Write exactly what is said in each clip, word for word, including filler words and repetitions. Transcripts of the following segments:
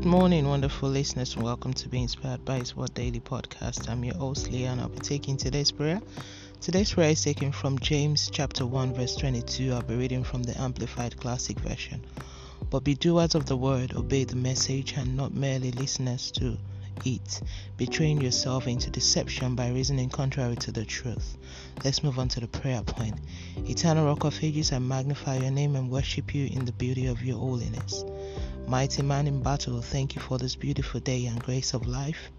Good morning, wonderful listeners. Welcome to Be Inspired by His Word Daily Podcast. I'm your host, Leah, and I'll be taking today's prayer. Today's prayer is taken from James chapter one, verse twenty-two. I'll be reading from the Amplified Classic Version. But be doers of the word, obey the message, and not merely listeners to it, betraying yourself into deception by reasoning contrary to the truth. Let's move on to the prayer point. Eternal Rock of Ages, I magnify your name and worship you in the beauty of your holiness. Mighty man in battle, thank you for this beautiful day and grace of life.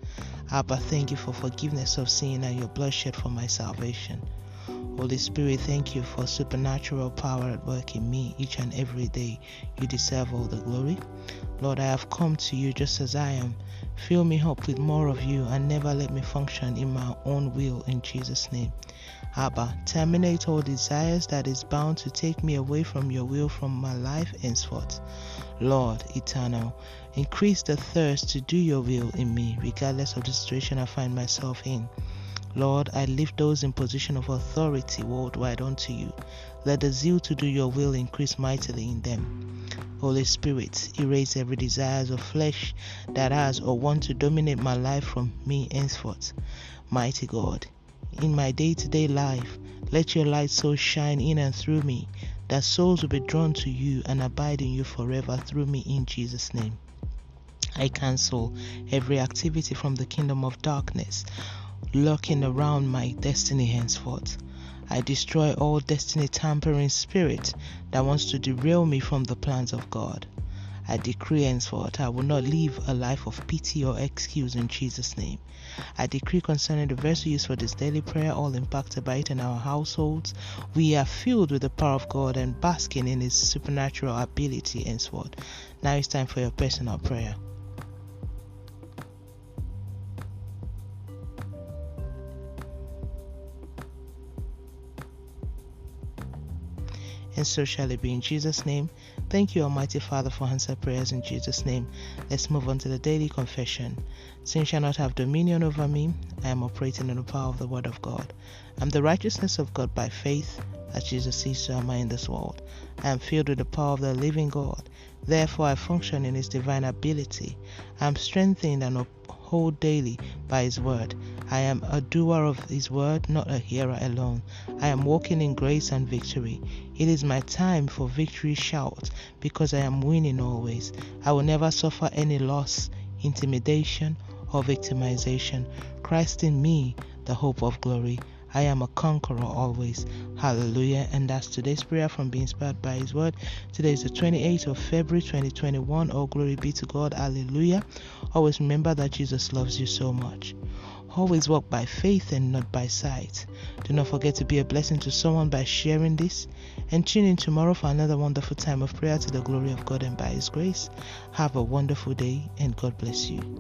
Abba, thank you for forgiveness of sin and your blood shed for my salvation. Holy Spirit, thank you for supernatural power at work in me each and every day. You deserve all the glory. Lord, I have come to you just as I am. Fill me up with more of you and never let me function in my own will, in Jesus' name. Abba, terminate all desires that is bound to take me away from your will from my life henceforth. Lord, eternal, increase the thirst to do your will in me, regardless of the situation I find myself in. Lord, I lift those in position of authority worldwide unto you. Let the zeal to do your will increase mightily in them. Holy Spirit, erase every desires of flesh that has or want to dominate my life from me henceforth. Mighty God, in my day-to-day life, let your light so shine in and through me that souls will be drawn to you and abide in you forever through me, in Jesus' name. I cancel every activity from the kingdom of darkness lurking around my destiny henceforth. I destroy all destiny tampering spirit that wants to derail me from the plans of God. I decree henceforth I will not live a life of pity or excuse, in Jesus' name. I decree concerning the verse we use for this daily prayer, all impacted by it in our households, we are filled with the power of God and basking in His supernatural ability henceforth. Now it's time for your personal prayer. And so shall it be, in Jesus' name. Thank you, Almighty Father, for answered prayers, in Jesus' name. Let's move on to the daily confession. Sin shall not have dominion over me. I am operating in the power of the Word of God. I am the righteousness of God by faith. As Jesus is, so am I in this world. I am filled with the power of the living God. Therefore, I function in His divine ability. I am strengthened and upheld daily by His Word. I am a doer of His word, not a hearer alone. I am walking in grace and victory. It is my time for victory shout, because I am winning always. I will never suffer any loss, intimidation, or victimization. Christ in me, the hope of glory. I am a conqueror always. Hallelujah. And that's today's prayer from Being Inspired by His Word. Today is the twenty-eighth of February twenty twenty-one. All glory be to God. Hallelujah. Always remember that Jesus loves you so much. Always walk by faith and not by sight. Do not forget to be a blessing to someone by sharing this. And tune in tomorrow for another wonderful time of prayer to the glory of God and by His grace. Have a wonderful day, and God bless you.